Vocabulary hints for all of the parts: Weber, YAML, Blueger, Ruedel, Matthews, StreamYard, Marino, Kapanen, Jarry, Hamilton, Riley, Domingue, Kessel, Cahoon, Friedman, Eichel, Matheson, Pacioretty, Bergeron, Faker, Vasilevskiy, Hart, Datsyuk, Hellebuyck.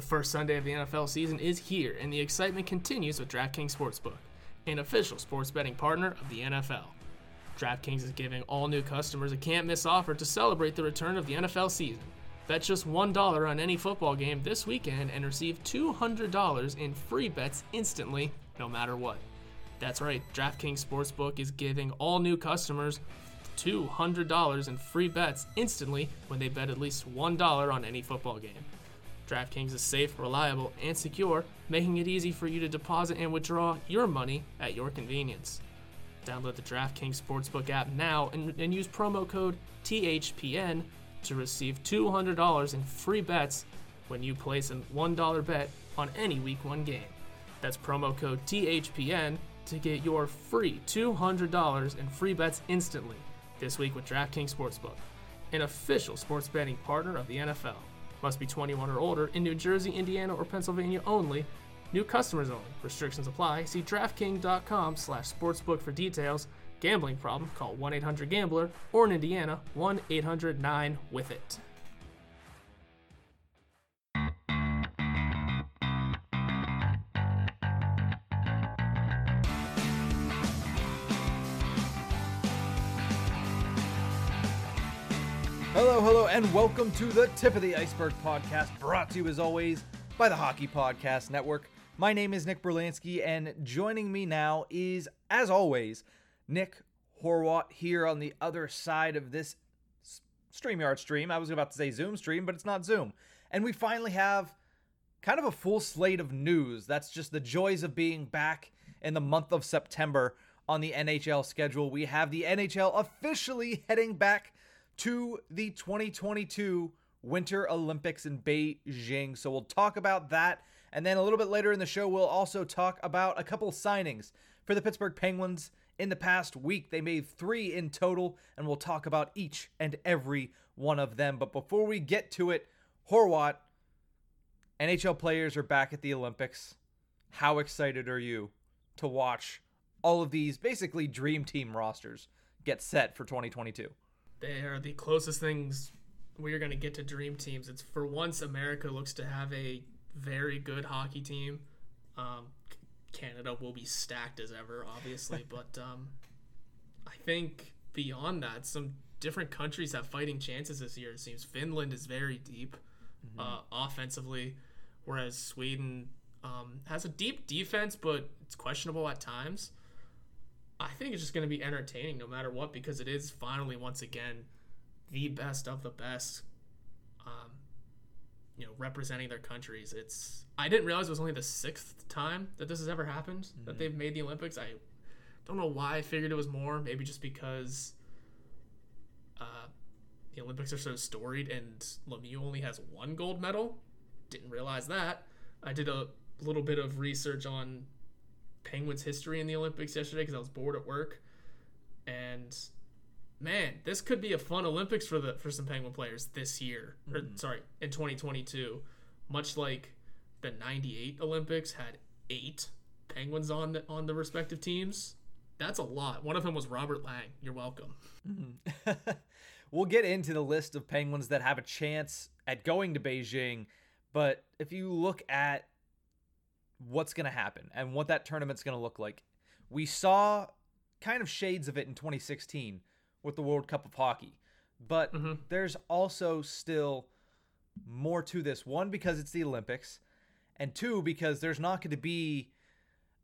The first Sunday of the NFL season is here, and the excitement continues with DraftKings Sportsbook, an official sports betting partner of the NFL. DraftKings is giving all new customers a can't-miss offer to celebrate the return of the NFL season. Bet just $1 on any football game this weekend and receive $200 in free bets instantly, no matter what. That's right, DraftKings Sportsbook is giving all new customers $200 in free bets instantly when they bet at least $1 on any football game. DraftKings is safe, reliable, and secure, making it easy for you to deposit and withdraw your money at your convenience. Download the DraftKings Sportsbook app now and use promo code THPN to receive $200 in free bets when you place a $1 bet on any Week 1 game. That's promo code THPN to get your free $200 in free bets instantly this week with DraftKings Sportsbook, an official sports betting partner of the NFL. Must be 21 or older in New Jersey, Indiana, or Pennsylvania only. New customers only. Restrictions apply. See DraftKings.com/sportsbook for details. Gambling problem? Call 1-800-GAMBLER or in Indiana 1-800-9-WITH-IT. Hello, and welcome to the Tip of the Iceberg podcast, brought to you as always by the Hockey Podcast Network. My name is Nick Berlansky, and joining me now is, as always, Nick Horwat here on the other side of this StreamYard stream. I was about to say Zoom stream, but it's not Zoom. And we finally have kind of a full slate of news. That's just the joys of being back in the month of September on the NHL schedule. We have the NHL officially heading back to the 2022 Winter Olympics in Beijing. So we'll talk about that. And then a little bit later in the show, we'll also talk about a couple signings for the Pittsburgh Penguins in the past week. They made 3 in total, and we'll talk about each and every one of them. But before we get to it, Horwat, NHL players are back at the Olympics. How excited are you to watch all of these basically dream team rosters get set for 2022? They are the closest things we are going to get to dream teams. It's for once America looks to have a very good hockey team. Canada will be stacked as ever, obviously, but I think beyond that, some different countries have fighting chances this year. It seems Finland is very deep offensively, whereas Sweden has a deep defense, but it's questionable at times. I think it's just going to be entertaining no matter what, because it is finally, once again, the best of the best, representing their countries. I didn't realize it was only the 6th time that this has ever happened, that they've made the Olympics. I don't know why I figured it was more, maybe just because the Olympics are so storied and Lemieux only has 1 gold medal. Didn't realize that. I did a little bit of research on Penguins history in the Olympics yesterday because I was bored at work, and man, this could be a fun Olympics for some Penguin players this year, in 2022, much like the 98 Olympics had 8 Penguins on the respective teams. That's a lot. One of them was Robert Lang. You're welcome. We'll get into the list of Penguins that have a chance at going to Beijing, but if you look at what's going to happen and what that tournament's going to look like. We saw kind of shades of it in 2016 with the World Cup of Hockey, but there's also still more to this. 1, because it's the Olympics, and 2, because there's not going to be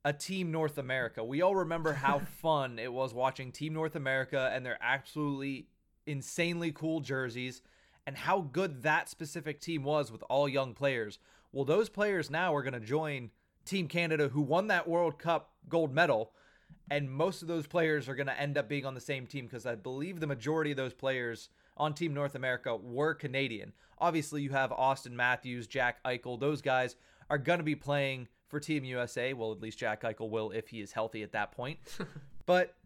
a Team North America. We all remember how fun it was watching Team North America and their absolutely insanely cool jerseys and how good that specific team was with all young players. Well, those players now are going to join Team Canada, who won that World Cup gold medal, and most of those players are going to end up being on the same team, because I believe the majority of those players on Team North America were Canadian. Obviously, you have Austin Matthews, Jack Eichel. Those guys are going to be playing for Team USA. Well, at least Jack Eichel will if he is healthy at that point. But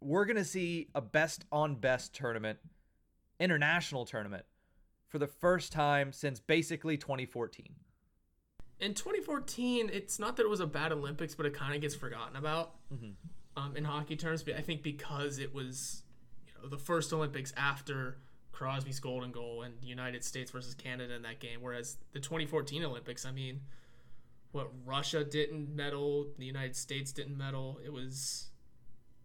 we're going to see a best-on-best tournament, international tournament, for the first time since basically 2014. In 2014, it's not that it was a bad Olympics, but it kind of gets forgotten about in hockey terms. But I think because it was the first Olympics after Crosby's golden goal and United States versus Canada in that game. Whereas the 2014 Olympics, I mean, what, Russia didn't medal, the United States didn't medal. It was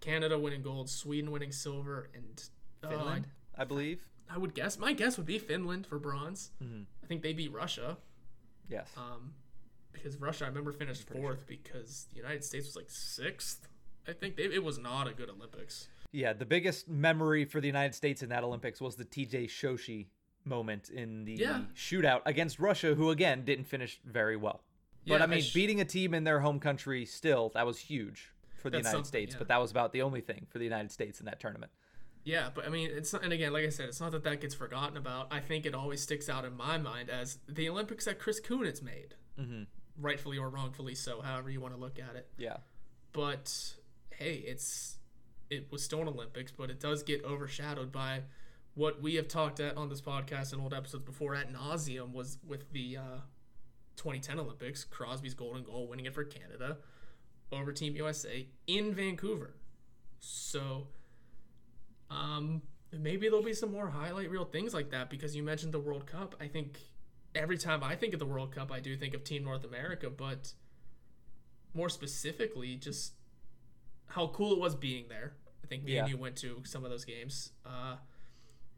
Canada winning gold, Sweden winning silver, and Finland, I believe. I would guess. My guess would be Finland for bronze. Mm-hmm. I think they beat Russia. Yes. Because Russia, I remember, finished fourth because the United States was like sixth. I think it was not a good Olympics. Yeah, the biggest memory for the United States in that Olympics was the TJ Shoshy moment in the shootout against Russia, who, again, didn't finish very well. But, yeah, I mean, beating a team in their home country still, that was huge for the United States. Yeah. But that was about the only thing for the United States in that tournament. Yeah, but I mean, it's not, and again, like I said, it's not that that gets forgotten about. I think it always sticks out in my mind as the Olympics that Chris Kunitz made, rightfully or wrongfully so, however you want to look at it. Yeah. But hey, it was still an Olympics, but it does get overshadowed by what we have talked at on this podcast in old episodes before ad nauseum was with the 2010 Olympics, Crosby's golden goal, winning it for Canada over Team USA in Vancouver. So. Maybe there'll be some more highlight reel things like that, because you mentioned the World Cup. I think every time I think of the World Cup, I do think of Team North America, but more specifically, just how cool it was being there. I think me and you went to some of those games.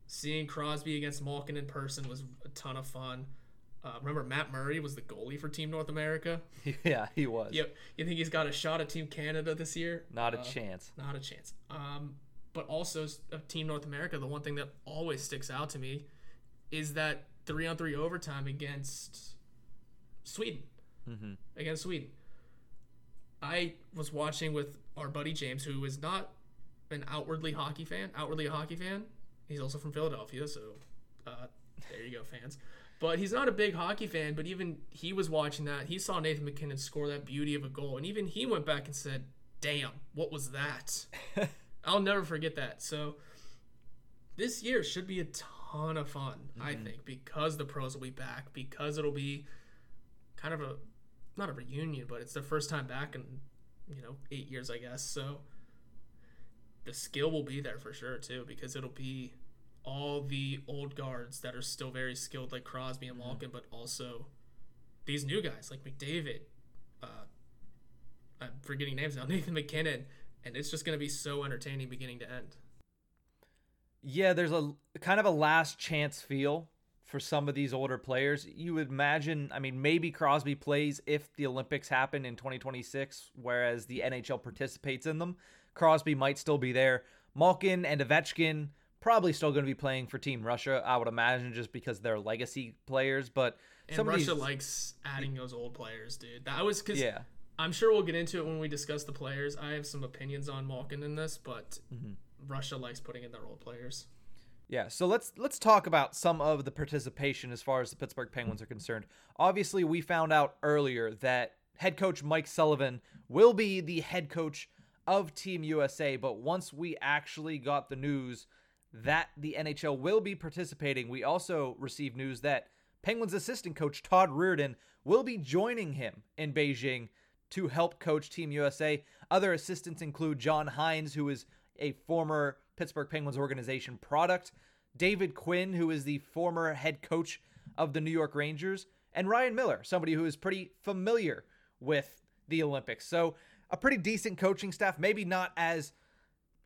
Seeing Crosby against Malkin in person was a ton of fun. Remember, Matt Murray was the goalie for Team North America? Yeah, he was. You think he's got a shot at Team Canada this year? Not a chance. Not a chance. But also Team North America, the one thing that always sticks out to me is that 3-on-3 overtime against Sweden. Against Sweden. I was watching with our buddy James, who is not an outwardly a hockey fan. He's also from Philadelphia, so there you go, fans. But he's not a big hockey fan, but even he was watching that. He saw Nathan McKinnon score that beauty of a goal, and even he went back and said, damn, what was that? I'll never forget that. So this year should be a ton of fun, I think, because the pros will be back, because it'll be kind of a, not a reunion, but it's their first time back in, 8 years, I guess. So the skill will be there for sure, too, because it'll be all the old guards that are still very skilled, like Crosby and Malkin, but also these new guys like McDavid. I'm forgetting names now. Nathan McKinnon. And it's just going to be so entertaining beginning to end. Yeah, there's a kind of a last chance feel for some of these older players. You would imagine, I mean, maybe Crosby plays if the Olympics happen in 2026, whereas the NHL participates in them. Crosby might still be there. Malkin and Ovechkin probably still going to be playing for Team Russia, I would imagine, just because they're legacy players. But and Russia likes adding those old players, dude. That was because... Yeah. I'm sure we'll get into it when we discuss the players. I have some opinions on Malkin in this, but Russia likes putting in their old players. Yeah, so let's talk about some of the participation as far as the Pittsburgh Penguins are concerned. Obviously, we found out earlier that head coach Mike Sullivan will be the head coach of Team USA, but once we actually got the news that the NHL will be participating, we also received news that Penguins assistant coach Todd Reardon will be joining him in Beijing to help coach Team USA. Other assistants include John Hines, who is a former Pittsburgh Penguins organization product, David Quinn, who is the former head coach of the New York Rangers, and Ryan Miller, somebody who is pretty familiar with the Olympics. So a pretty decent coaching staff, maybe not as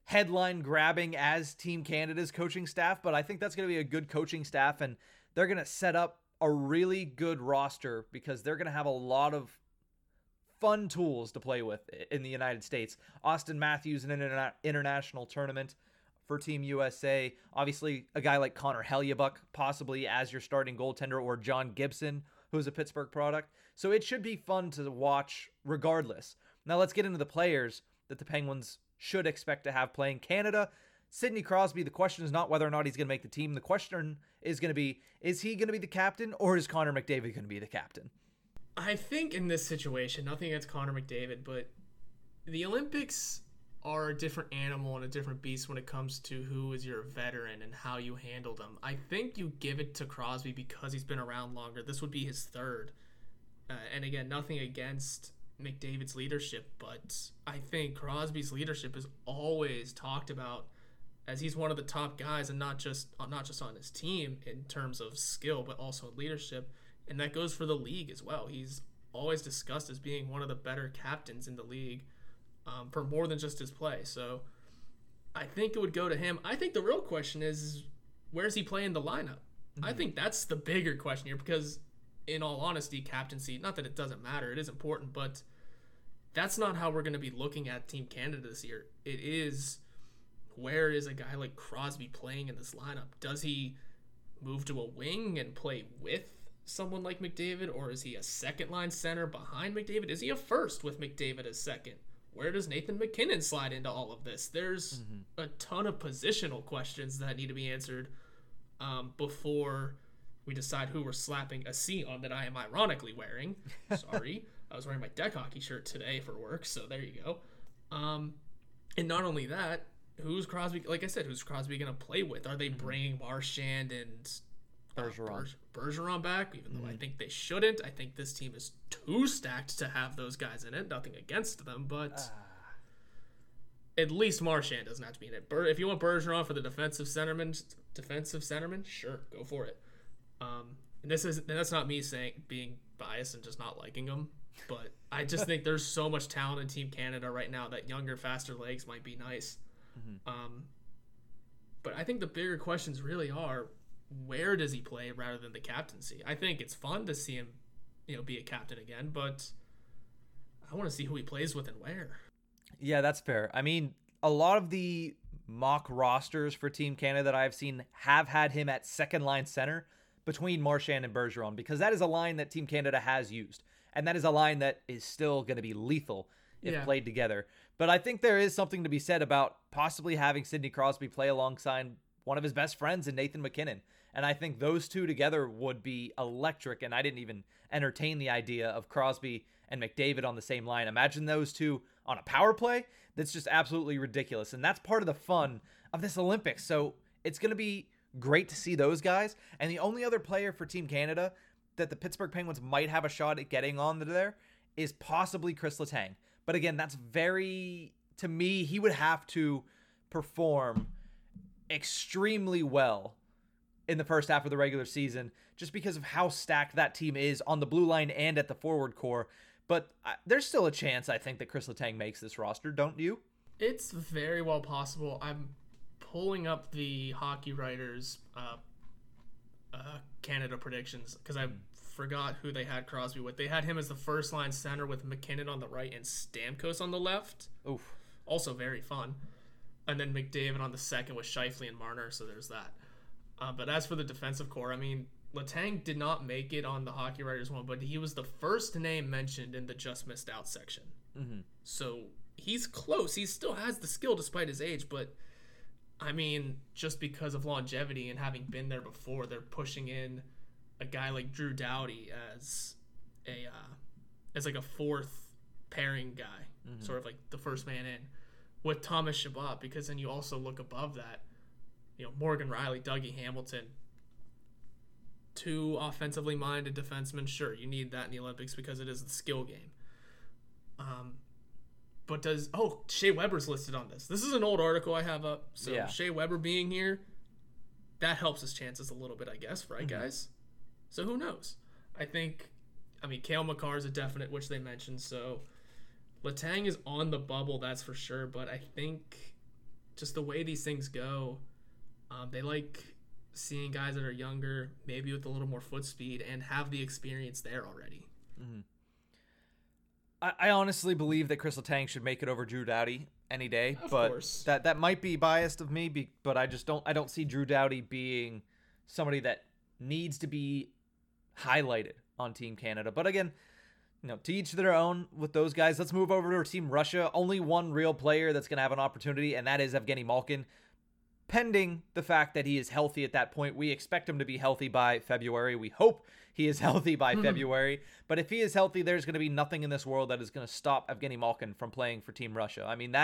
headline-grabbing as Team Canada's coaching staff, but I think that's going to be a good coaching staff, and they're going to set up a really good roster because they're going to have a lot of fun tools to play with in the United States. Austin Matthews in an international tournament for Team USA. Obviously, a guy like Connor Hellebuyck, possibly as your starting goaltender, or John Gibson, who's a Pittsburgh product. So it should be fun to watch regardless. Now let's get into the players that the Penguins should expect to have playing Canada. Sidney Crosby, the question is not whether or not he's going to make the team. The question is going to be, is he going to be the captain, or is Connor McDavid going to be the captain? I think in this situation, nothing against Connor McDavid, but the Olympics are a different animal and a different beast when it comes to who is your veteran and how you handle them. I think you give it to Crosby because he's been around longer. This would be his third. And again, nothing against McDavid's leadership, but I think Crosby's leadership is always talked about as he's one of the top guys, and not just on his team in terms of skill, but also in leadership. And that goes for the league as well. He's always discussed as being one of the better captains in the league for more than just his play. So I think it would go to him. I think the real question is, where's he playing the lineup? Mm-hmm. I think that's the bigger question here because, in all honesty, captaincy, not that it doesn't matter, it is important, but that's not how we're going to be looking at Team Canada this year. It is, where is a guy like Crosby playing in this lineup? Does he move to a wing and play with someone like McDavid, or is he a second line center behind McDavid? Is he a first with McDavid as second? Where does Nathan McKinnon slide into all of this? There's a ton of positional questions that need to be answered before we decide who we're slapping a C on that I am ironically wearing. Sorry, I was wearing my deck hockey shirt today for work, so there you go. And not only that, who's Crosby going to play with? Are they bringing Marchand and Bergeron back, even though I think they shouldn't? I think this team is too stacked to have those guys in it. Nothing against them, but at least Marchand doesn't have to be in it. If you want Bergeron for the defensive centerman, sure, go for it. And that's not me saying being biased and just not liking him, but I just think there's so much talent in Team Canada right now that younger, faster legs might be nice. But I think the bigger questions really are, where does he play rather than the captaincy? I think it's fun to see him, be a captain again, but I want to see who he plays with and where. Yeah, that's fair. I mean, a lot of the mock rosters for Team Canada that I've seen have had him at second line center between Marchand and Bergeron, because that is a line that Team Canada has used. And that is a line that is still going to be lethal if played together. But I think there is something to be said about possibly having Sidney Crosby play alongside one of his best friends in Nathan McKinnon. And I think those two together would be electric. And I didn't even entertain the idea of Crosby and McDavid on the same line. Imagine those two on a power play. That's just absolutely ridiculous. And that's part of the fun of this Olympics. So it's going to be great to see those guys. And the only other player for Team Canada that the Pittsburgh Penguins might have a shot at getting on there is possibly Chris Letang. But again, that's very, to me, he would have to perform extremely well in the first half of the regular season, just because of how stacked that team is on the blue line and at the forward core. But there's still a chance, I think, that Chris Letang makes this roster, don't you? It's very well possible. I'm pulling up the Hockey Writers Canada predictions because I forgot who they had Crosby with. They had him as the first line center with McKinnon on the right and Stamkos on the left. Oof. Also very fun. And then McDavid on the second with Scheifele and Marner, so there's that. But as for the defensive core, I mean, Letang did not make it on the Hockey Writers one, but he was the first name mentioned in the just missed out section. So he's close. He still has the skill despite his age, but I mean, just because of longevity and having been there before, they're pushing in a guy like Drew Doughty as a fourth pairing guy, sort of like the first man in, with Thomas Chabot, because then you also look above that. Morgan Riley, Dougie Hamilton, two offensively minded defensemen. Sure, you need that in the Olympics because it is the skill game. But Shea Weber's listed on this. This is an old article I have up. So Shea Weber being here, that helps his chances a little bit, I guess, right, guys? So who knows? I mean, Cale Makar is a definite, which they mentioned. So Letang is on the bubble, that's for sure. But I think just the way these things go, they like seeing guys that are younger, maybe with a little more foot speed, and have the experience there already. I honestly believe that Chris Letang should make it over Drew Doughty any day, of course. that might be biased of me, but I don't see Drew Doughty being somebody that needs to be highlighted on Team Canada. But again, to each their own with those guys. Let's move over to our Team Russia. Only one real player that's going to have an opportunity, and that is Evgeny Malkin. Pending the fact that he is healthy at that point. We expect him to be healthy by February. We hope he is healthy by February. But if he is healthy, there's going to be nothing in this world that is going to stop Evgeny Malkin from playing for Team Russia. I mean,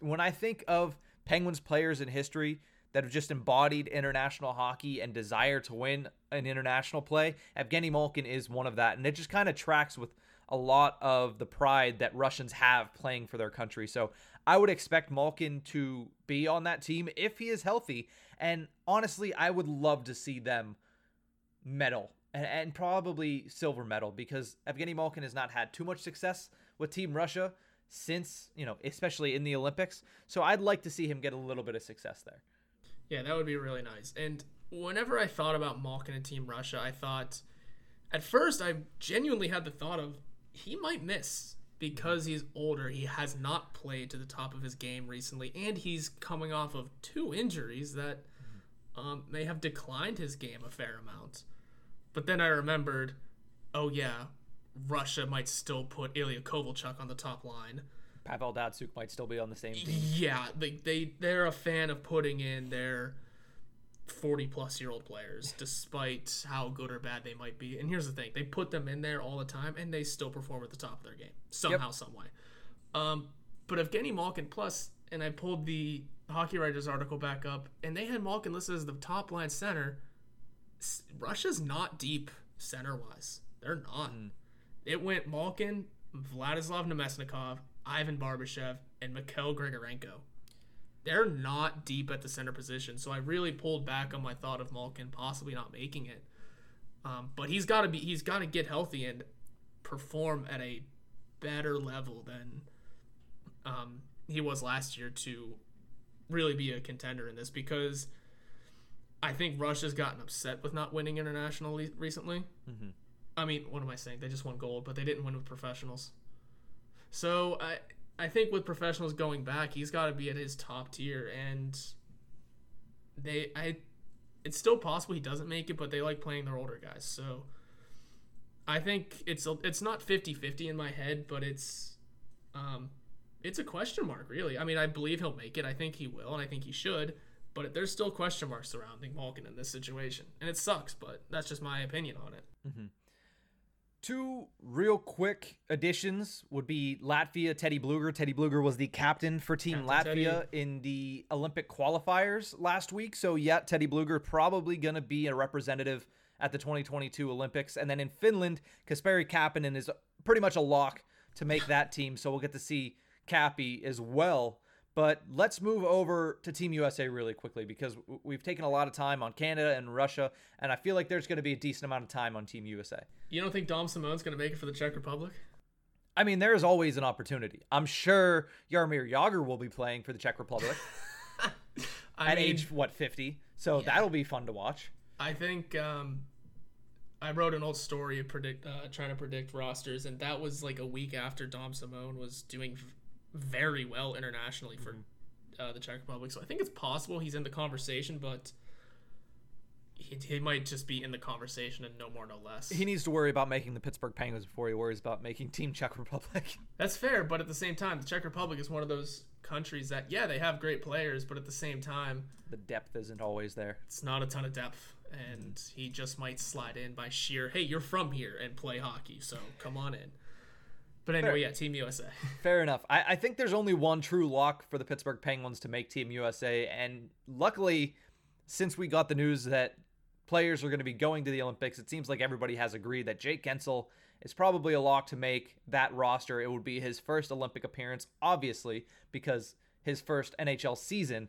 when I think of Penguins players in history that have just embodied international hockey and desire to win an international play, Evgeny Malkin is one of that. And it just kind of tracks with a lot of the pride that Russians have playing for their country. So I would expect Malkin to be on that team if he is healthy. And honestly, I would love to see them medal and probably silver medal, because Evgeny Malkin has not had too much success with Team Russia since, especially in the Olympics. So I'd like to see him get a little bit of success there. Yeah, that would be really nice. And whenever I thought about Malkin and Team Russia, I thought, at first, I genuinely had the thought of he might miss because he's older. He has not played to the top of his game recently, and he's coming off of two injuries that may have declined his game a fair amount. But then I remembered, oh yeah, Russia might still put Ilya Kovalchuk on the top line. Pavel Datsuk might still be on the same team. Yeah, they're a fan of putting in their 40-plus-year-old players, despite how good or bad they might be. And here's the thing. They put them in there all the time, and they still perform at the top of their game, somehow, some way. But Evgeny Malkin plus, and I pulled the Hockey Writers article back up, and they had Malkin listed as the top-line center. Russia's not deep center-wise. They're not. It went Malkin, Vladislav Nemesnikov, Ivan Barbashev, and Mikhail Grigorenko. They're not deep at the center position, so I really pulled back on my thought of Malkin possibly not making it. But he's got to get healthy and perform at a better level than he was last year to really be a contender in this, because I think Russia's gotten upset with not winning internationally recently. Mm-hmm. I mean, what am I saying? They just won gold, but they didn't win with professionals. So I think with professionals going back, he's got to be at his top tier, and it's still possible he doesn't make it, but they like playing their older guys. So I think it's not 50-50 in my head, but it's a question mark, really. I mean, I believe he'll make it. I think he will, and I think he should, but there's still question marks surrounding Malkin in this situation, and it sucks, but that's just my opinion on it. Mm-hmm. Two real quick additions would be Latvia, Teddy Bluger. Teddy Bluger was the captain for Team Latvia in the Olympic qualifiers last week. So, yeah, Teddy Bluger probably going to be a representative at the 2022 Olympics. And then in Finland, Kasperi Kapanen is pretty much a lock to make that team. So we'll get to see Kapi as well. But let's move over to Team USA really quickly, because we've taken a lot of time on Canada and Russia, and I feel like there's going to be a decent amount of time on Team USA. You don't think Dom Simone's going to make it for the Czech Republic? I mean, there is always an opportunity. I'm sure Jaromír Jágr will be playing for the Czech Republic at age 50? So yeah. That'll be fun to watch. I think I wrote an old story trying to predict rosters, and that was like a week after Dom Simone was doing very well internationally for the Czech Republic. So I think it's possible he's in the conversation, but he might just be in the conversation and no more, no less. He needs to worry about making the Pittsburgh Penguins before he worries about making Team Czech Republic. That's fair, but at the same time, the Czech Republic is one of those countries that, yeah, they have great players, but at the same time, the depth isn't always there. It's not a ton of depth, and he just might slide in by sheer, hey, you're from here and play hockey, so come on in. But anyway, yeah, Team USA. Fair enough. I think there's only one true lock for the Pittsburgh Penguins to make Team USA. And luckily, since we got the news that players are going to be going to the Olympics, it seems like everybody has agreed that Jake Gensel is probably a lock to make that roster. It would be his first Olympic appearance, obviously, because his first NHL season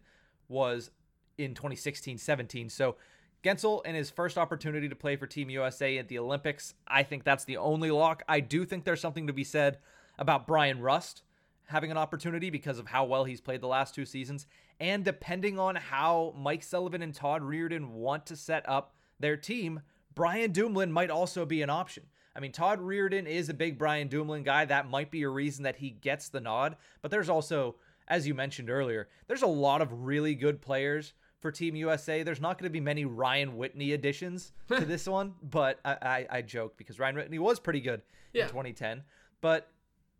was in 2016-17. So Gensel in his first opportunity to play for Team USA at the Olympics, I think that's the only lock. I do think there's something to be said about Brian Rust having an opportunity because of how well he's played the last two seasons. And depending on how Mike Sullivan and Todd Reardon want to set up their team, Brian Dumoulin might also be an option. I mean, Todd Reardon is a big Brian Dumoulin guy. That might be a reason that he gets the nod. But there's also, as you mentioned earlier, there's a lot of really good players for Team USA. There's not going to be many Ryan Whitney additions to this one, but I joke because Ryan Whitney was pretty good in 2010. But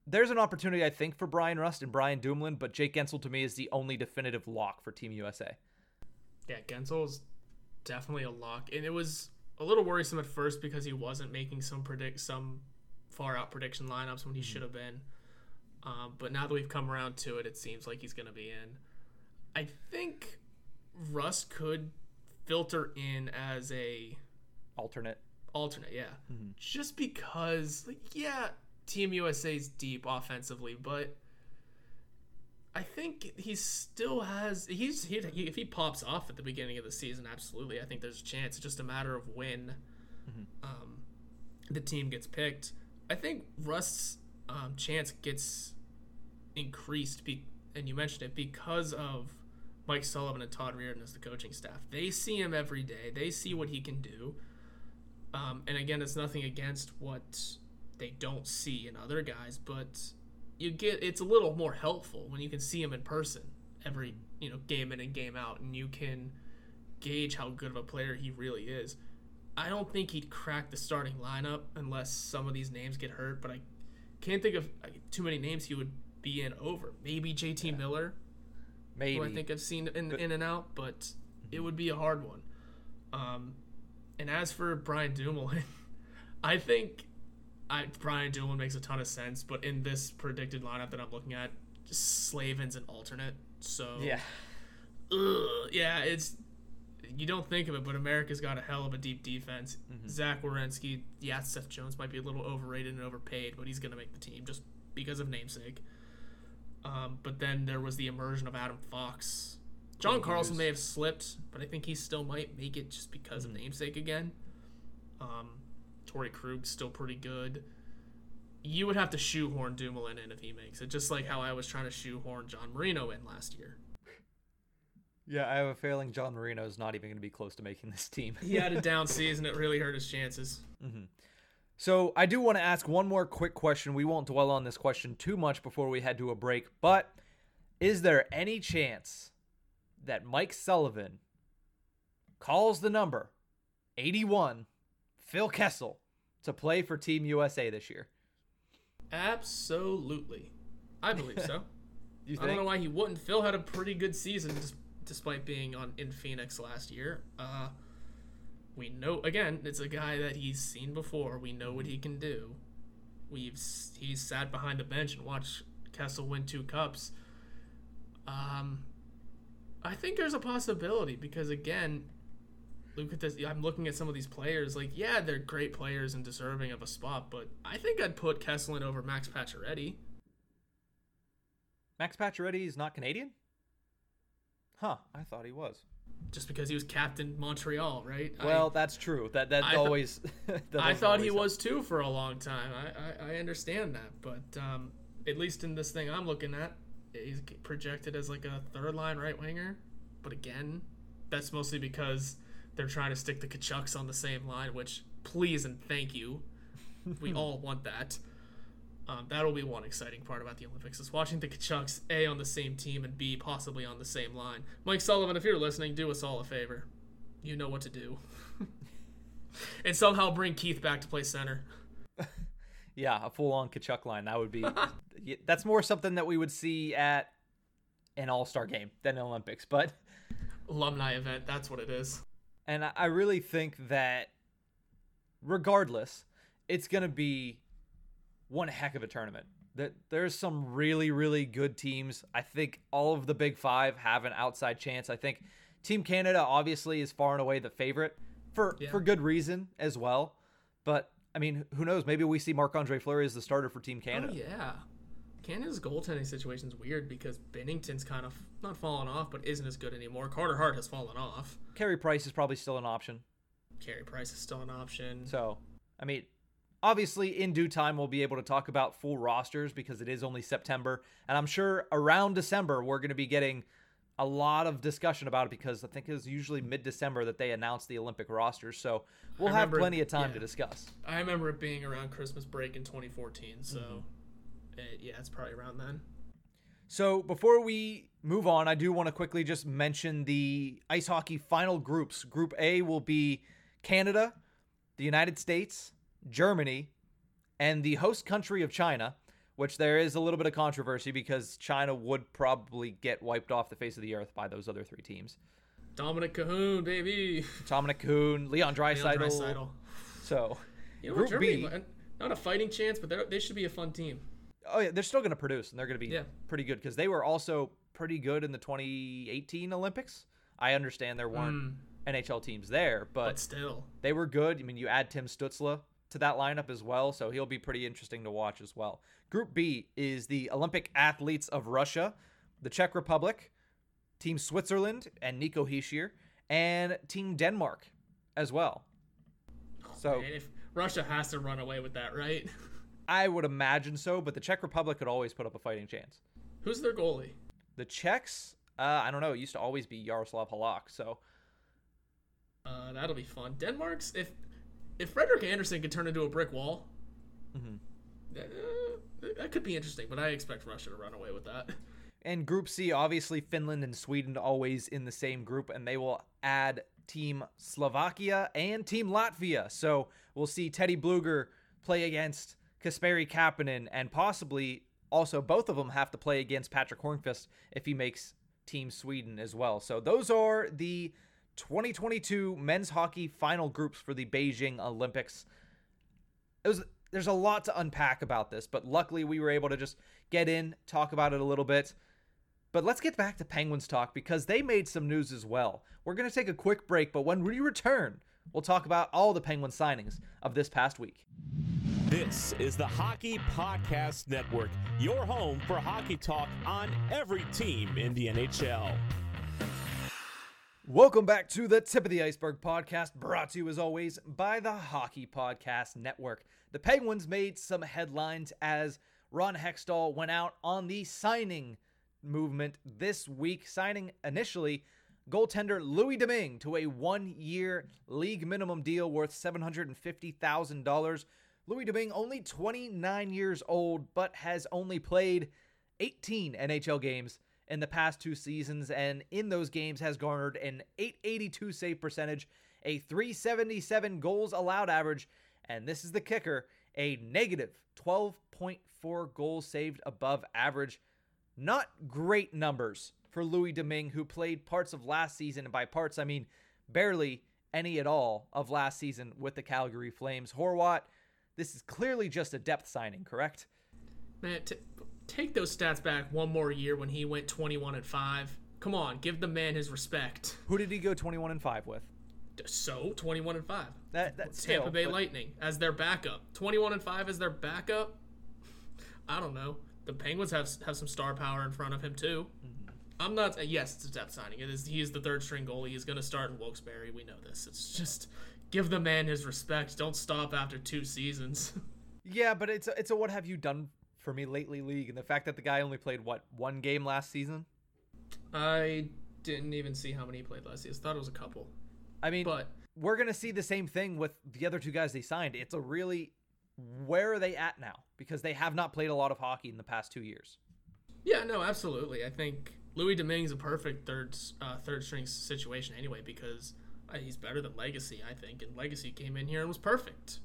there's an opportunity, I think, for Brian Rust and Brian Dumoulin, but Jake Gensel, to me, is the only definitive lock for Team USA. Yeah, Gensel's definitely a lock. And it was a little worrisome at first because he wasn't making some far-out prediction lineups when he should have been. But now that we've come around to it, it seems like he's going to be in. I think Russ could filter in as a alternate, yeah. Just because, Team USA's deep offensively, but I think he still has... if he pops off at the beginning of the season, absolutely, I think there's a chance. It's just a matter of when the team gets picked. I think Rust's chance gets increased, and you mentioned it, because of Mike Sullivan and Todd Reardon as the coaching staff. They see him every day. They see what he can do. And again, it's nothing against what they don't see in other guys, but it's a little more helpful when you can see him in person every game in and game out, and you can gauge how good of a player he really is. I don't think he'd crack the starting lineup unless some of these names get hurt, but I can't think of too many names he would be in over. Maybe JT Miller, maybe, who I think I've seen in and out, but it would be a hard one. And as for Brian Dumoulin, I think Brian Dumoulin makes a ton of sense, but in this predicted lineup that I'm looking at, Slavin's an alternate. So it's, you don't think of it, but America's got a hell of a deep defense. Zach Werenski, Seth Jones might be a little overrated and overpaid, but he's going to make the team just because of namesake. But then there was the immersion of Adam Fox. John Carlson may have slipped, but I think he still might make it just because of namesake again. Torrey Krug's still pretty good. You would have to shoehorn Dumoulin in if he makes it, just like how I was trying to shoehorn John Marino in last year. Yeah, I have a feeling John Marino is not even going to be close to making this team. He had a down season. It really hurt his chances. So I do want to ask one more quick question. We won't dwell on this question too much before we head to a break, but is there any chance that Mike Sullivan calls the number 81, Phil Kessel, to play for Team USA this year? Absolutely. I believe so. I don't know why he wouldn't. Phil had a pretty good season despite being in Phoenix last year. We know, again, it's a guy that he's seen before. We know what he can do. He's sat behind the bench and watched Kessel win 2 cups. I think there's a possibility because, again, look at this. I'm looking at some of these players. Like, yeah, they're great players and deserving of a spot, but I think I'd put Kessel in over Max Pacioretty. Max Pacioretty is not Canadian? Huh, I thought he was. Just because he was captain Montreal, right? Well, that's true. I thought he was too for a long time. I understand that, but at least in this thing I'm looking at, he's projected as like a third-line right winger, but again, that's mostly because they're trying to stick the Kachucks on the same line, which please and thank you, we all want that. That'll be one exciting part about the Olympics is watching the Kachucks A, on the same team, and B, possibly on the same line. Mike Sullivan, if you're listening, do us all a favor. You know what to do, and somehow bring Keith back to play center. Yeah, a full-on Kachuk line. That would be that's more something that we would see at an All-Star game than an Olympics, but alumni event, that's what it is. And I really think that regardless, it's going to be one heck of a tournament. There's some really, really good teams. I think all of the Big Five have an outside chance. I think Team Canada obviously is far and away the favorite for good reason as well, but I mean, who knows? Maybe we see Marc-Andre Fleury as the starter for Team Canada. Oh, yeah. Canada's goaltending situation's weird because Bennington's kind of not fallen off, but isn't as good anymore. Carter Hart has fallen off. Carey Price is probably still an option. So, I mean, obviously in due time we'll be able to talk about full rosters because it is only September. And I'm sure around December we're going to be getting a lot of discussion about it because I think it was usually mid-December that they announced the Olympic rosters, so we'll have plenty of time to discuss. I remember it being around Christmas break in 2014, so it's probably around then. So before we move on, I do want to quickly just mention the ice hockey final groups. Group A will be Canada, the United States, Germany, and the host country of China, which there is a little bit of controversy because China would probably get wiped off the face of the earth by those other 3 teams. Dominic Cahoon, baby. Leon Draisaitl. So, Group Germany, B. Not a fighting chance, but they should be a fun team. Oh, yeah, they're still going to produce, and they're going to be pretty good because they were also pretty good in the 2018 Olympics. I understand there weren't NHL teams there, but still. They were good. I mean, you add Tim Stützle, to that lineup as well, so he'll be pretty interesting to watch as well. Group B is the Olympic athletes of Russia, the Czech Republic, Team Switzerland and Nico Hischier, and Team Denmark as well. So man, if Russia has to run away with that, right? I would imagine so, but the Czech Republic could always put up a fighting chance. Who's their goalie? The Czechs? I don't know. It used to always be Jaroslav Halak, so. That'll be fun. Denmark's, if Frederik Andersen could turn into a brick wall, mm-hmm. That could be interesting, but I expect Russia to run away with that. And Group C, obviously Finland and Sweden always in the same group, and they will add Team Slovakia and Team Latvia. So we'll see Teddy Bluger play against Kasperi Kapanen, and possibly also both of them have to play against Patrick Hornqvist if he makes Team Sweden as well. So those are the 2022 men's hockey final groups for the Beijing Olympics. There's a lot to unpack about this, but luckily we were able to just get in, talk about it a little bit. But let's get back to Penguins talk, because they made some news as well. We're going to take a quick break, but when we return, we'll talk about all the Penguins signings of this past week. This is the Hockey Podcast Network, your home for hockey talk on every team in the NHL. Welcome back to the Tip of the Iceberg podcast, brought to you as always by the Hockey Podcast Network. The Penguins made some headlines as Ron Hextall went out on the signing movement this week, signing initially goaltender Louis Domingue to a one-year league minimum deal worth $750,000. Louis Domingue, only 29 years old, but has only played 18 NHL games in the past two seasons, and in those games has garnered an .882 save percentage, a .377 goals allowed average, and this is the kicker, a negative 12.4 goals saved above average. Not great numbers for Louis Domingue, who played parts of last season, and by parts I mean barely any at all of last season with the Calgary Flames. Horwat, this is clearly just a depth signing, correct? Man, take those stats back one more year when he went 21-5. Come on, give the man his respect. Who did he go 21-5 with? So 21-5. That's Tampa Bay Lightning as their backup. 21-5 as their backup. I don't know. The Penguins have some star power in front of him too. Mm-hmm. I'm not. Yes, it's a depth signing. He is the third string goalie. He's going to start in Wilkes-Barre. We know this. It's just. Give the man his respect. Don't stop after two seasons. Yeah, but it's a what have you done for me lately league, and the fact that the guy only played, one game last season? I didn't even see how many he played last season. I thought it was a couple. I mean, but we're going to see the same thing with the other two guys they signed. It's a really, where are they at now? Because they have not played a lot of hockey in the past 2 years. Yeah, no, absolutely. I think Louis Domingue's a perfect third string situation anyway, because he's better than Lagacé, I think, and Lagacé came in here and was perfect.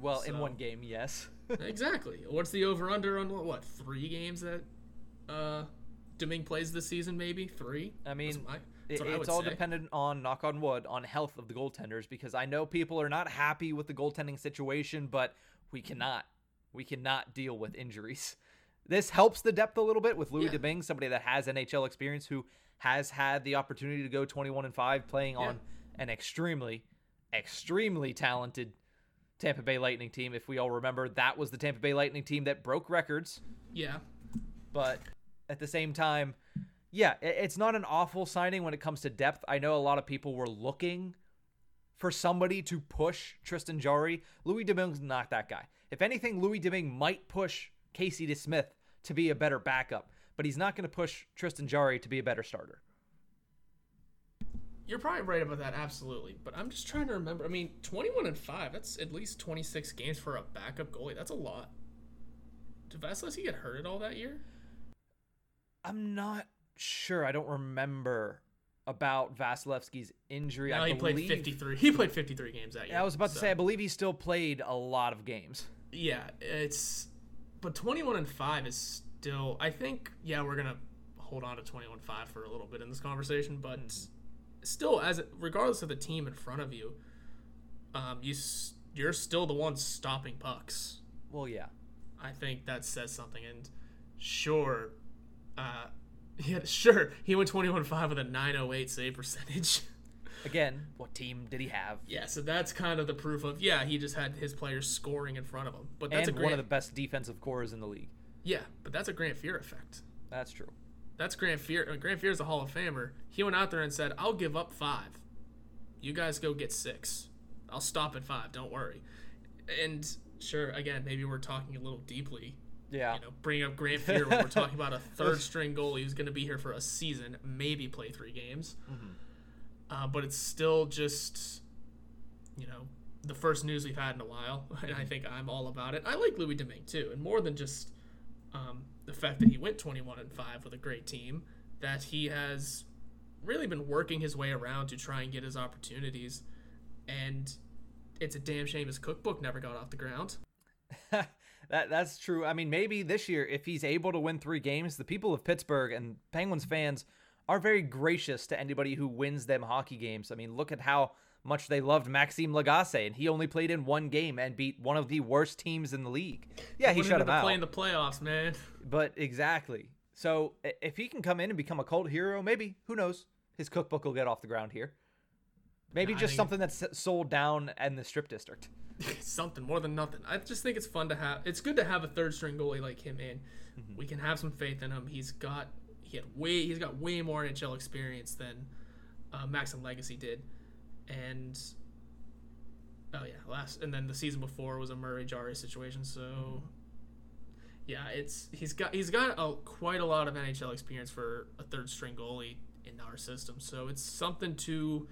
Well, so, in one game, yes. Exactly. What's the over-under on, what, 3 games that Domingue plays this season, maybe? 3? I mean, it's all dependent on, knock on wood, on health of the goaltenders, because I know people are not happy with the goaltending situation, but we cannot deal with injuries. This helps the depth a little bit with Louis Domingue, somebody that has NHL experience, who has had the opportunity to go 21-5 playing on an extremely, extremely talented Tampa Bay Lightning team. If we all remember, that was the Tampa Bay Lightning team that broke records. Yeah. But at the same time, it's not an awful signing when it comes to depth. I know a lot of people were looking for somebody to push Tristan Jarry. Louis Domingue's not that guy. If anything, Louis Domingue might push Casey DeSmith to be a better backup, but he's not going to push Tristan Jarry to be a better starter. You're probably right about that, absolutely. But I'm just trying to remember. I mean, 21-5, that's at least 26 games for a backup goalie. That's a lot. Did Vasilevsky get hurt at all that year? I'm not sure. I don't remember about Vasilevsky's injury. No, he played 53. He played 53 games that year. Yeah, I was about to say, I believe he still played a lot of games. Yeah, but 21-5 is still, I think, we're going to hold on to 21-5 for a little bit in this conversation, but still, regardless of the team in front of you, you're still the one stopping pucks. Well, yeah. I think that says something. And sure, he went 21-5 with a .908 save percentage. again, what team did he have? Yeah, so that's kind of the proof of, yeah, he just had his players scoring in front of him. But that's one of the best defensive cores in the league. Yeah, but that's a Grant Fuhr effect. That's true. That's Grant Fuhr. Grant Fuhr's a Hall of Famer. He went out there and said, I'll give up 5. You guys go get 6. I'll stop at 5. Don't worry. And sure, again, maybe we're talking a little deeply. Yeah. You know, bring up Grant Fuhr when we're talking about a third-string goalie who's going to be here for a season, maybe play 3 games. Mm-hmm. But it's still just, you know, the first news we've had in a while, and I think I'm all about it. I like Louis Domingue too, and more than just the fact that he went 21-5 with a great team, that he has really been working his way around to try and get his opportunities, and it's a damn shame his cookbook never got off the ground. That's true. I mean, maybe this year, if he's able to win 3 games, the people of Pittsburgh and Penguins fans are very gracious to anybody who wins them hockey games. I mean, look at how much they loved Maxime Lagacé, and he only played in 1 game and beat one of the worst teams in the league. Yeah, he shut him out. Play in the playoffs, man. But exactly. So if he can come in and become a cult hero, maybe, who knows, his cookbook will get off the ground here. Maybe just something that's sold down in the strip district. Something more than nothing. I just think it's fun to have. It's good to have a third string goalie like him in. Mm-hmm. We can have some faith in him. He's got way more NHL experience than Maxim Lagacé did. And then the season before was a Murray Jarry situation. So yeah, he's got quite a lot of NHL experience for a third string goalie in our system. So it's something to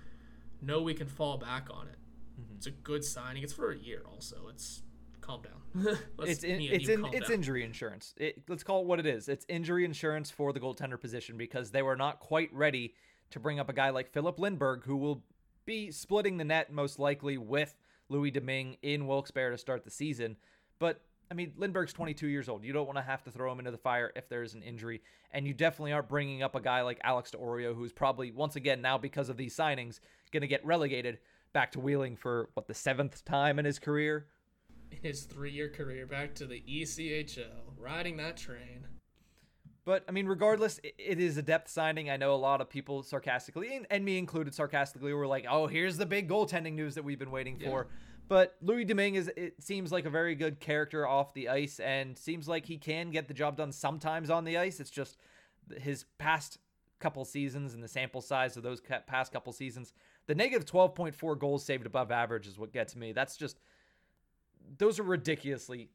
know we can fall back on it. Mm-hmm. It's a good signing. It's for a year also. It's calm down. It's injury insurance. Let's call it what it is. It's injury insurance for the goaltender position because they were not quite ready to bring up a guy like Philip Lindbergh, who will be splitting the net most likely with Louis Domingue in Wilkes-Barre to start the season. But I mean, Lindbergh's 22 years old. You don't want to have to throw him into the fire if there's an injury. And you definitely aren't bringing up a guy like Alex DeOrio, who's probably, once again, now because of these signings, going to get relegated back to Wheeling for, the 7th time in his career? In his 3-year career, back to the ECHL, riding that train. But, I mean, regardless, it is a depth signing. I know a lot of people sarcastically, and me included sarcastically, were like, oh, here's the big goaltending news that we've been waiting for. But Louis Domingue it seems like a very good character off the ice and seems like he can get the job done sometimes on the ice. It's just his past couple seasons and the sample size of those past couple seasons. The negative 12.4 goals saved above average is what gets me. That's just, those are ridiculously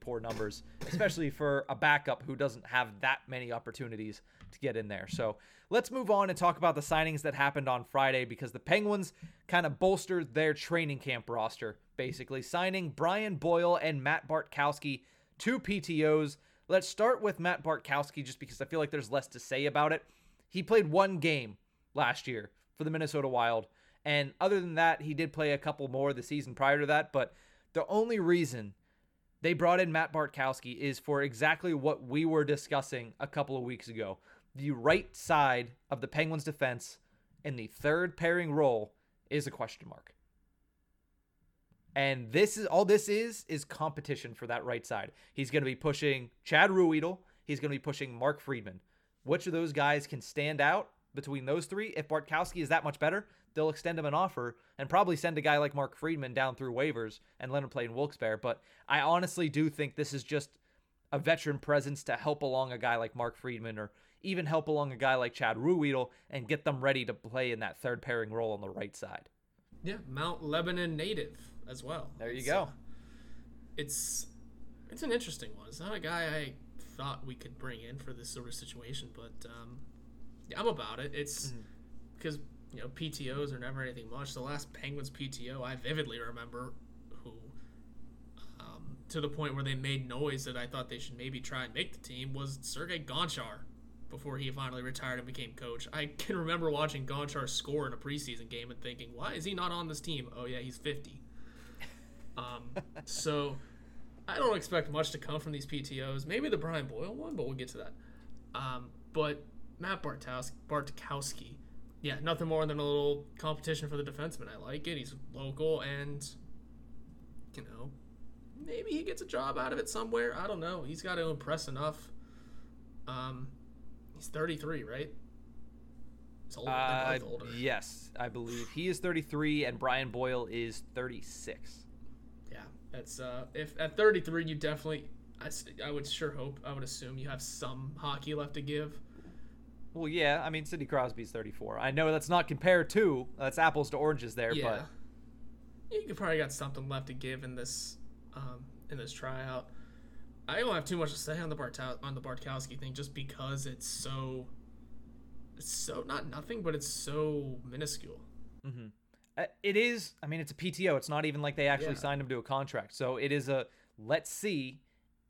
poor numbers, especially for a backup who doesn't have that many opportunities to get in there. So let's move on and talk about the signings that happened on Friday, because the Penguins kind of bolstered their training camp roster, basically signing Brian Boyle and Matt Bartkowski, 2 PTOs. Let's start with Matt Bartkowski, just because I feel like there's less to say about it. He played 1 game last year for the Minnesota Wild, and other than that, he did play a couple more the season prior to that, but the only reason they brought in Matt Bartkowski is for exactly what we were discussing a couple of weeks ago. The right side of the Penguins' defense in the third pairing role is a question mark. And this is all this is competition for that right side. He's going to be pushing Chad Ruedel. He's going to be pushing Mark Friedman. Which of those guys can stand out between those 3? If Bartkowski is that much better, they'll extend him an offer and probably send a guy like Mark Friedman down through waivers and let him play in Wilkes-Barre. But I honestly do think this is just a veteran presence to help along a guy like Mark Friedman or even help along a guy like Chad Ruedel and get them ready to play in that third pairing role on the right side. Yeah, Mount Lebanon native as well. There you go. It's an interesting one. It's not a guy I thought we could bring in for this sort of situation, but yeah, I'm about it. It's because you know, PTOs are never anything much. The last Penguins PTO I vividly remember, who, to the point where they made noise that I thought they should maybe try and make the team, was Sergei Gonchar before he finally retired and became coach. I can remember watching Gonchar score in a preseason game and thinking, why is he not on this team? Oh, yeah, he's 50. So I don't expect much to come from these PTOs. Maybe the Brian Boyle one, but we'll get to that. But Matt Bartkowski, yeah, nothing more than a little competition for the defenseman. I like it. He's local, and, you know, maybe he gets a job out of it somewhere. I don't know. He's got to impress enough. He's 33, right? It's older. They're both older. Yes, I believe he is 33 and Brian Boyle is 36. Yeah, that's if at 33 you definitely, I would sure hope, I would assume you have some hockey left to give. Well, yeah, I mean, Sidney Crosby's 34. I know that's not compared to, that's apples to oranges there, yeah. But you could probably got something left to give in this tryout. I don't have too much to say on the Bartkowski thing, just because it's so not nothing, but it's so minuscule. Mm-hmm. It is. I mean, it's a PTO. It's not even like they actually signed him to a contract. So it is a let's see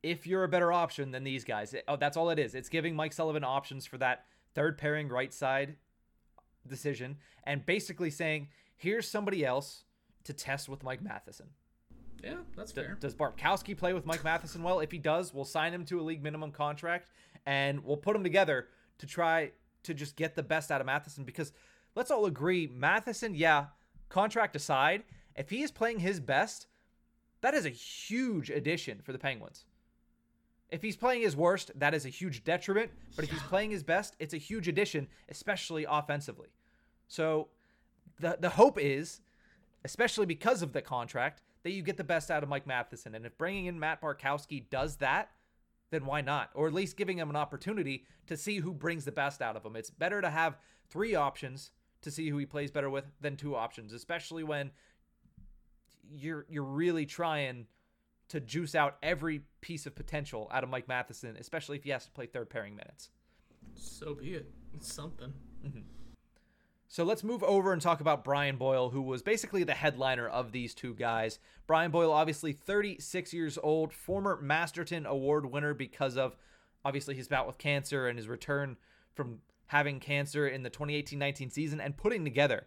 if you're a better option than these guys. That's all it is. It's giving Mike Sullivan options for that third pairing right side decision, and basically saying, here's somebody else to test with Mike Matheson. Yeah, that's fair. Does Bartkowski play with Mike Matheson well? If he does, we'll sign him to a league minimum contract, and we'll put him together to try to just get the best out of Matheson, because let's all agree, Matheson, contract aside, if he is playing his best, that is a huge addition for the Penguins. If he's playing his worst, that is a huge detriment, but if he's playing his best, it's a huge addition, especially offensively. So the hope is, especially because of the contract, that you get the best out of Mike Matheson. And if bringing in Matt Bartkowski does that, then why not? Or at least giving him an opportunity to see who brings the best out of him. It's better to have three options to see who he plays better with than two options, especially when you're really trying to juice out every piece of potential out of Mike Matheson, especially if he has to play third pairing minutes. So be it. It's something. Mm-hmm. So let's move over and talk about Brian Boyle, who was basically the headliner of these two guys. Brian Boyle, obviously 36 years old, former Masterton Award winner because of, obviously, his bout with cancer and his return from having cancer in the 2018-19 season and putting together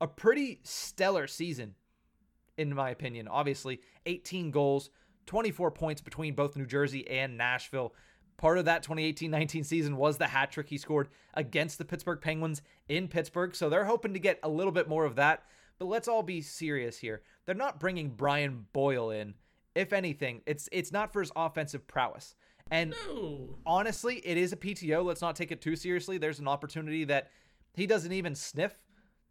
a pretty stellar season, in my opinion. Obviously, 18 goals, 24 points between both New Jersey and Nashville. Part of that 2018-19 season was the hat trick he scored against the Pittsburgh Penguins in Pittsburgh, so they're hoping to get a little bit more of that. But let's all be serious here. They're not bringing Brian Boyle in. If anything, it's not for his offensive prowess. And honestly, it is a PTO. Let's not take it too seriously. There's an opportunity that he doesn't even sniff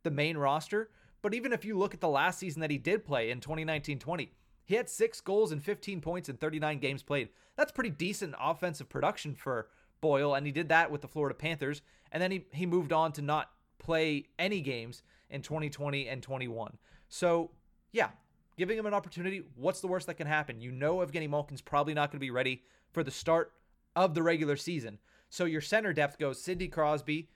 the main roster. But even if you look at the last season that he did play in 2019-20, he had 6 goals and 15 points in 39 games played. That's pretty decent offensive production for Boyle, and he did that with the Florida Panthers, and then he moved on to not play any games in 2020 and 21. So, giving him an opportunity, what's the worst that can happen? You know Evgeny Malkin's probably not going to be ready for the start of the regular season. So your center depth goes Sidney Crosby,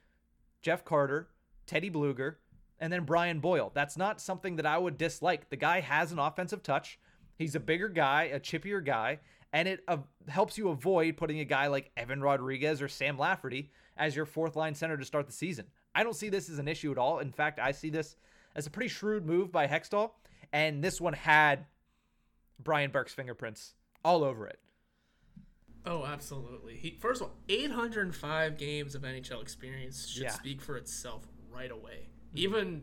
Jeff Carter, Teddy Blueger, and then Brian Boyle. That's not something that I would dislike. The guy has an offensive touch. He's a bigger guy, a chippier guy, and it helps you avoid putting a guy like Evan Rodriguez or Sam Lafferty as your fourth-line center to start the season. I don't see this as an issue at all. In fact, I see this as a pretty shrewd move by Hextall, and this one had Brian Burke's fingerprints all over it. Oh, absolutely. First of all, 805 games of NHL experience should speak for itself right away. Even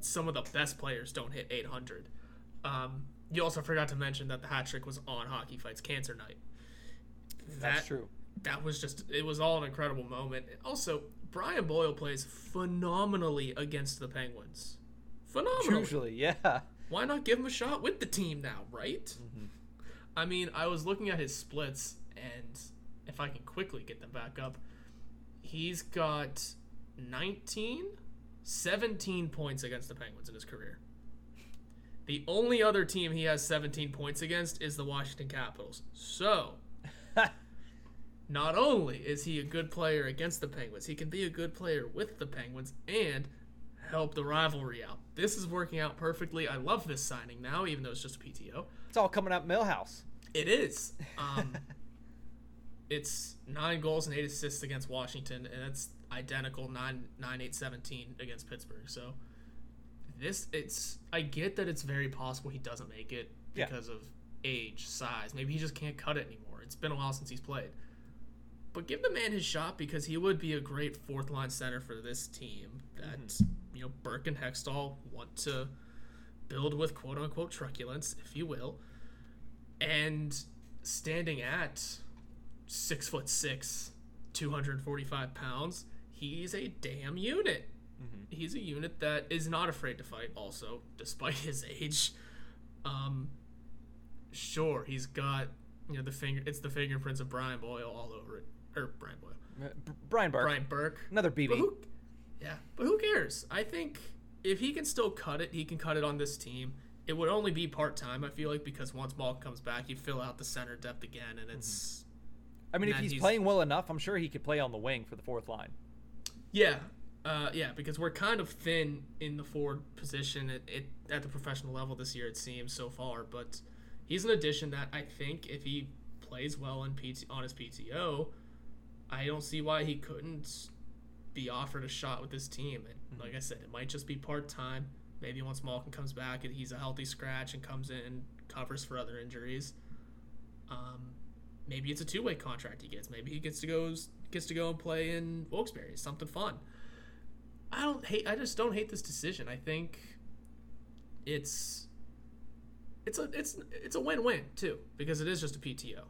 some of the best players don't hit 800. You also forgot to mention that the hat trick was on Hockey Fights Cancer Night. That's true. That was it was all an incredible moment. Also, Brian Boyle plays phenomenally against the Penguins. Phenomenally. Usually, yeah. Why not give him a shot with the team now, right? Mm-hmm. I mean, I was looking at his splits, and if I can quickly get them back up, he's got 17 points against the Penguins in his career. The only other team he has 17 points against is the Washington Capitals. So, not only is he a good player against the Penguins, he can be a good player with the Penguins and help the rivalry out. This is working out perfectly. I love this signing now, even though it's just a PTO. It's all coming up Millhouse. It is. It's 9 goals and 8 assists against Washington, and that's identical 9-8-17 against Pittsburgh. So, I get that it's very possible he doesn't make it because of age, size. Maybe he just can't cut it anymore. It's been a while since he's played. But give the man his shot, because he would be a great fourth-line center for this team that, Burke and Hextall want to build with quote-unquote truculence, if you will. And standing at 6'6", 245 pounds, he's a damn unit. Mm-hmm. He's a unit that is not afraid to fight, also, despite his age. Sure, he's got, you know, the finger. It's the fingerprints of Brian Boyle all over it. Or Brian Boyle. Brian Burke. Brian Burke. Another BB. But who cares? I think if he can still cut it, he can cut it on this team. It would only be part-time, I feel like, because once Malkin comes back, you fill out the center depth again, and it's... I mean, if he's playing well enough, I'm sure he could play on the wing for the fourth line. Yeah, because we're kind of thin in the forward position at the professional level this year, it seems, so far. But he's an addition that I think if he plays well on his PTO, I don't see why he couldn't be offered a shot with this team. And like I said, it might just be part-time. Maybe once Malkin comes back and he's a healthy scratch and comes in and covers for other injuries. Maybe it's a two-way contract he gets. Maybe he gets to go and play in Wilkes-Barre. Something fun. I just don't hate this decision. I think it's a win-win too, because it is just a PTO.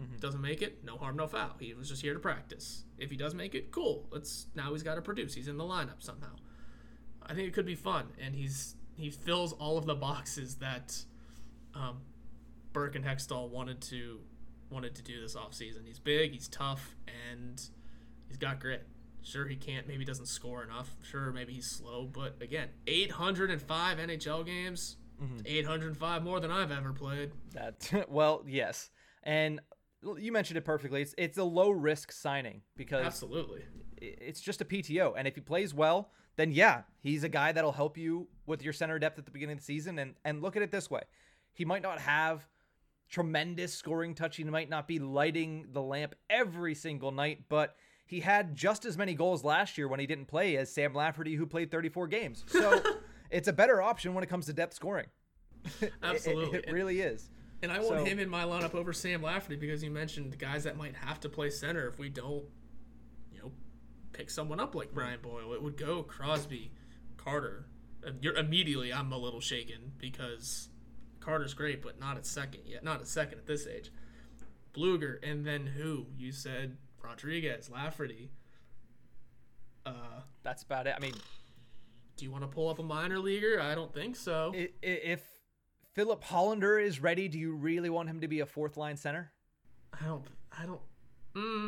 Mm-hmm. Doesn't make it, no harm, no foul. He was just here to practice. If he does make it, cool. Now he's got to produce. He's in the lineup somehow. I think it could be fun, and he fills all of the boxes that Burke and Hextall wanted to do this offseason. He's big, he's tough, and he's got grit. Sure, maybe doesn't score enough. Sure, maybe he's slow, but again, 805 NHL games, 805 more than I've ever played. Yes. And you mentioned it perfectly. It's a low-risk signing because absolutely it's just a PTO, and if he plays well, then yeah, he's a guy that'll help you with your center depth at the beginning of the season. And look at it this way. He might not have tremendous scoring touch. He might not be lighting the lamp every single night, but he had just as many goals last year when he didn't play as Sam Lafferty, who played 34 games. So it's a better option when it comes to depth scoring. Absolutely. It really is. And I want him in my lineup over Sam Lafferty because you mentioned the guys that might have to play center if we don't pick someone up like Brian Boyle. It would go Crosby, Carter. Immediately I'm a little shaken because Carter's great, but not at second yet. Not at second at this age. Blueger, and then who? You said Rodriguez, Lafferty. That's about it. I mean, do you want to pull up a minor leaguer? I don't think so. If Philip Hollander is ready, do you really want him to be a fourth line center? I don't think.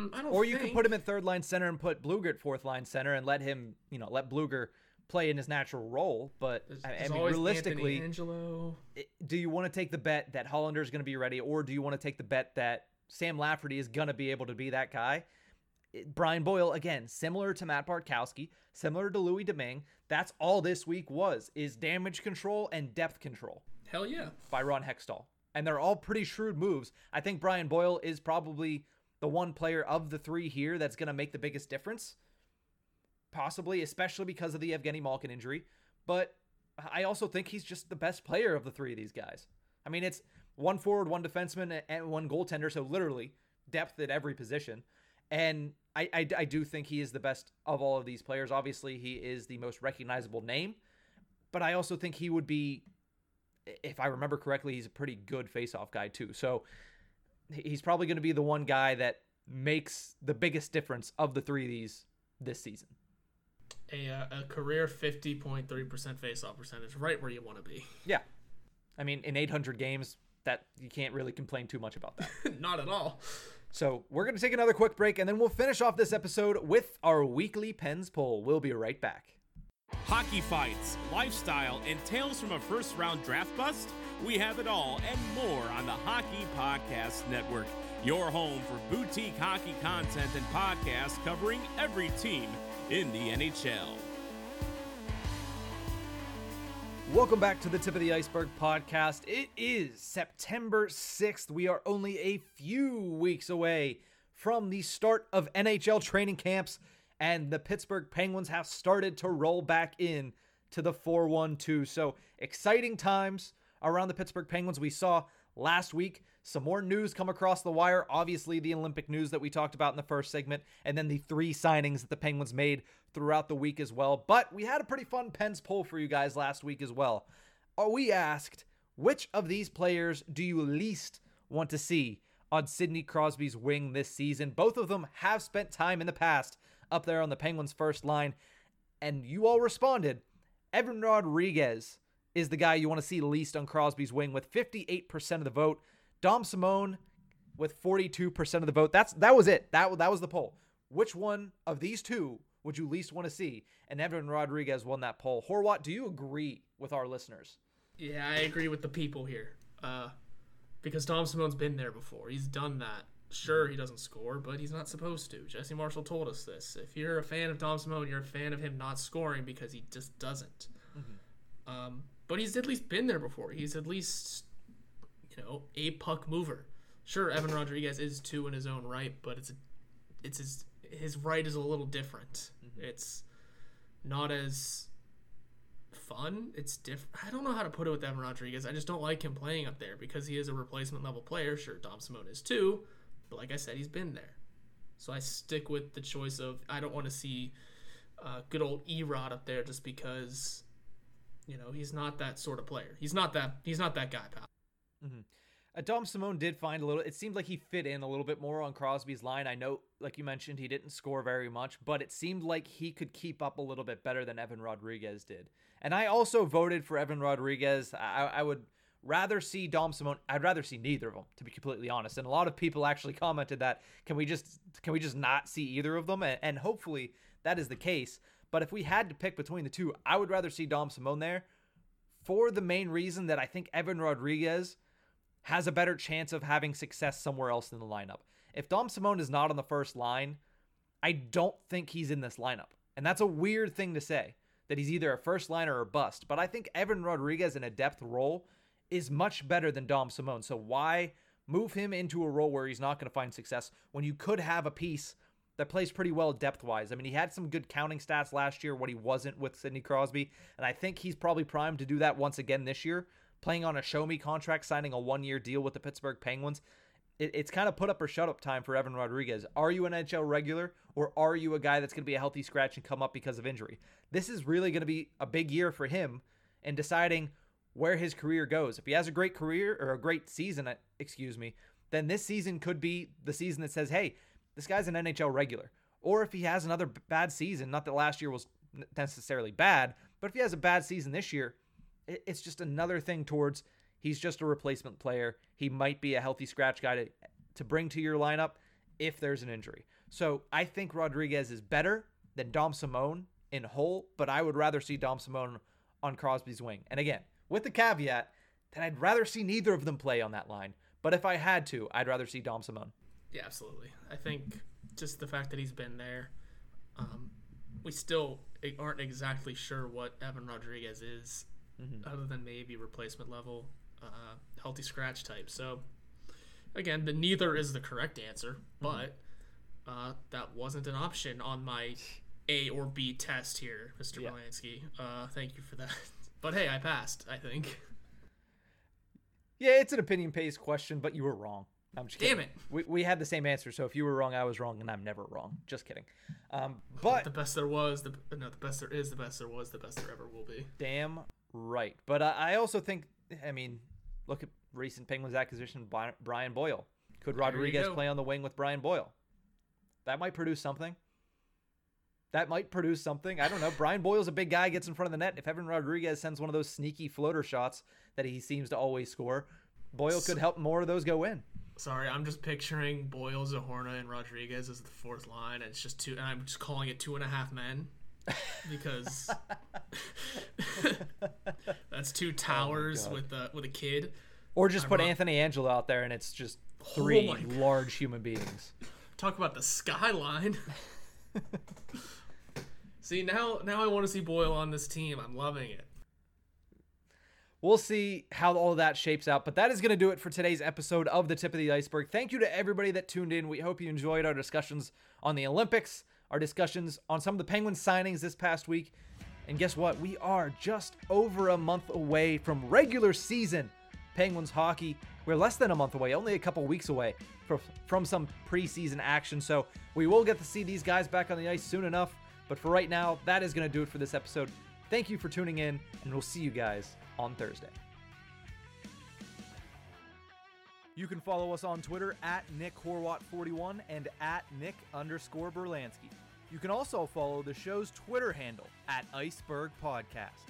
Can put him at third line center and put Blueger at fourth line center and let him, let Blueger play in his natural role. But realistically, do you want to take the bet that Hollander is going to be ready, or do you want to take the bet that Sam Lafferty is going to be able to be that guy? Brian Boyle, again, similar to Matt Bartkowski, similar to Louis Domingue. That's all this week is damage control and depth control. Hell yeah. By Ron Hextall. And they're all pretty shrewd moves. I think Brian Boyle is probably the one player of the three here that's going to make the biggest difference, possibly, especially because of the Evgeny Malkin injury. But I also think he's just the best player of the three of these guys. I mean, it's one forward, one defenseman, and one goaltender, so literally depth at every position. And I do think he is the best of all of these players. Obviously, he is the most recognizable name, but I also think he would be, if I remember correctly, he's a pretty good face-off guy too. So he's probably going to be the one guy that makes the biggest difference of the three of these this season. A career 50.3% face-off percentage, right where you want to be. Yeah. I mean, in 800 games, that you can't really complain too much about that. Not at all. So we're going to take another quick break, and then we'll finish off this episode with our weekly Pens poll. We'll be right back. Hockey fights, lifestyle, and tales from a first-round draft bust? We have it all and more on the Hockey Podcast Network, your home for boutique hockey content and podcasts covering every team in the NHL. Welcome back to the Tip of the Iceberg podcast. It is September 6th. We are only a few weeks away from the start of NHL training camps, and the Pittsburgh Penguins have started to roll back in to the 4-1-2. So exciting times around the Pittsburgh Penguins. We saw last week some more news come across the wire. Obviously, the Olympic news that we talked about in the first segment, and then the three signings that the Penguins made throughout the week as well. But we had a pretty fun Pens poll for you guys last week as well. We asked, which of these players do you least want to see on Sidney Crosby's wing this season? Both of them have spent time in the past up there on the Penguins' first line, and you all responded. Evan Rodriguez is the guy you want to see least on Crosby's wing with 58% of the vote. Dom Simone with 42% of the vote. That was it. That was the poll. Which one of these two would you least want to see? And Evan Rodriguez won that poll. Horwat, do you agree with our listeners? Yeah, I agree with the people here. Because Dom Simone's been there before. He's done that. Sure, he doesn't score, but he's not supposed to. Jesse Marshall told us this. If you're a fan of Dom Simone, you're a fan of him not scoring because he just doesn't. Mm-hmm. But he's at least been there before. He's at least, a puck mover. Sure, Evan Rodriguez is too in his own right, but his right is a little different. Mm-hmm. It's not as fun. It's different. I don't know how to put it with Evan Rodriguez. I just don't like him playing up there because he is a replacement level player. Sure, Dom Simone is too. But like I said, he's been there. So I stick with the choice of I don't want to see good old Erod up there just because, he's not that sort of player. He's not that guy, pal. Mm-hmm. Dom Simone did find it seemed like he fit in a little bit more on Crosby's line. I know, like you mentioned, he didn't score very much, but it seemed like he could keep up a little bit better than Evan Rodriguez did. And I also voted for Evan Rodriguez. I would rather see Dom Simone. I'd rather see neither of them, to be completely honest. And a lot of people actually commented that can we just not see either of them? And hopefully that is the case. But if we had to pick between the two, I would rather see Dom Simone there for the main reason that I think Evan Rodriguez has a better chance of having success somewhere else in the lineup. If Dom Simone is not on the first line, I don't think he's in this lineup. And that's a weird thing to say, that he's either a first liner or a bust. But I think Evan Rodriguez in a depth role is much better than Dom Simone. So why move him into a role where he's not going to find success when you could have a piece that plays pretty well depth-wise? I mean, he had some good counting stats last year when he wasn't with Sidney Crosby, and I think he's probably primed to do that once again this year, playing on a show-me contract, signing a one-year deal with the Pittsburgh Penguins. It's kind of put up or shut up time for Evan Rodriguez. Are you an NHL regular, or are you a guy that's going to be a healthy scratch and come up because of injury? This is really going to be a big year for him in deciding where his career goes. If he has a great career or a great season, then this season could be the season that says, hey, this guy's an NHL regular. Or if he has another bad season, not that last year was necessarily bad, but if he has a bad season this year, it's just another thing towards he's just a replacement player. He might be a healthy scratch guy to bring to your lineup if there's an injury. So I think Rodriguez is better than Dom Simone in whole, but I would rather see Dom Simone on Crosby's wing. And again, with the caveat that I'd rather see neither of them play on that line. But if I had to, I'd rather see Dom Simone. Yeah, absolutely. I think just the fact that he's been there, we still aren't exactly sure what Evan Rodriguez is, mm-hmm. other than maybe replacement level, healthy scratch type. So, again, the neither is the correct answer, but that wasn't an option on my A or B test here, Mr. Belansky. Thank you for that. But hey, I passed, I think. Yeah, it's an opinion-based question, but you were wrong. I'm just kidding. Damn it. We had the same answer, so if you were wrong, I was wrong, and I'm never wrong. Just kidding. But the best there was, the best there is, the best there was, the best there ever will be. Damn right. But I also think, look at recent Penguins acquisition, Brian Boyle. Could Rodriguez play on the wing with Brian Boyle? That might produce something. I don't know. Brian Boyle's a big guy, gets in front of the net. If Evan Rodriguez sends one of those sneaky floater shots that he seems to always score, Boyle could help more of those go in. Sorry, I'm just picturing Boyle, Zahorna, and Rodriguez as the fourth line, and it's just two, and I'm just calling it 2.5 men because that's two towers with a kid. Or just put Anthony Angelo out there, and it's just three large human beings. Talk about the skyline. See, now I want to see Boyle on this team. I'm loving it. We'll see how all that shapes out, but that is going to do it for today's episode of The Tip of the Iceberg. Thank you to everybody that tuned in. We hope you enjoyed our discussions on the Olympics, our discussions on some of the Penguins signings this past week. And guess what? We are just over a month away from regular season Penguins hockey. We're less than a month away, only a couple weeks away from some preseason action. So we will get to see these guys back on the ice soon enough. But for right now, that is going to do it for this episode. Thank you for tuning in, and we'll see you guys on Thursday. You can follow us on Twitter at NickHorwat41 and at Nick_Berlansky. You can also follow the show's Twitter handle at Iceberg Podcast.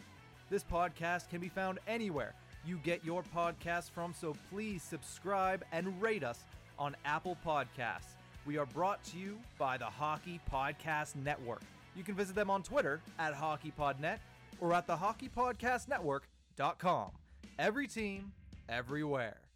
This podcast can be found anywhere you get your podcast from, so please subscribe and rate us on Apple Podcasts. We are brought to you by the Hockey Podcast Network. You can visit them on Twitter at HockeyPodNet or at the HockeyPodcastNetwork.com. Every team, everywhere.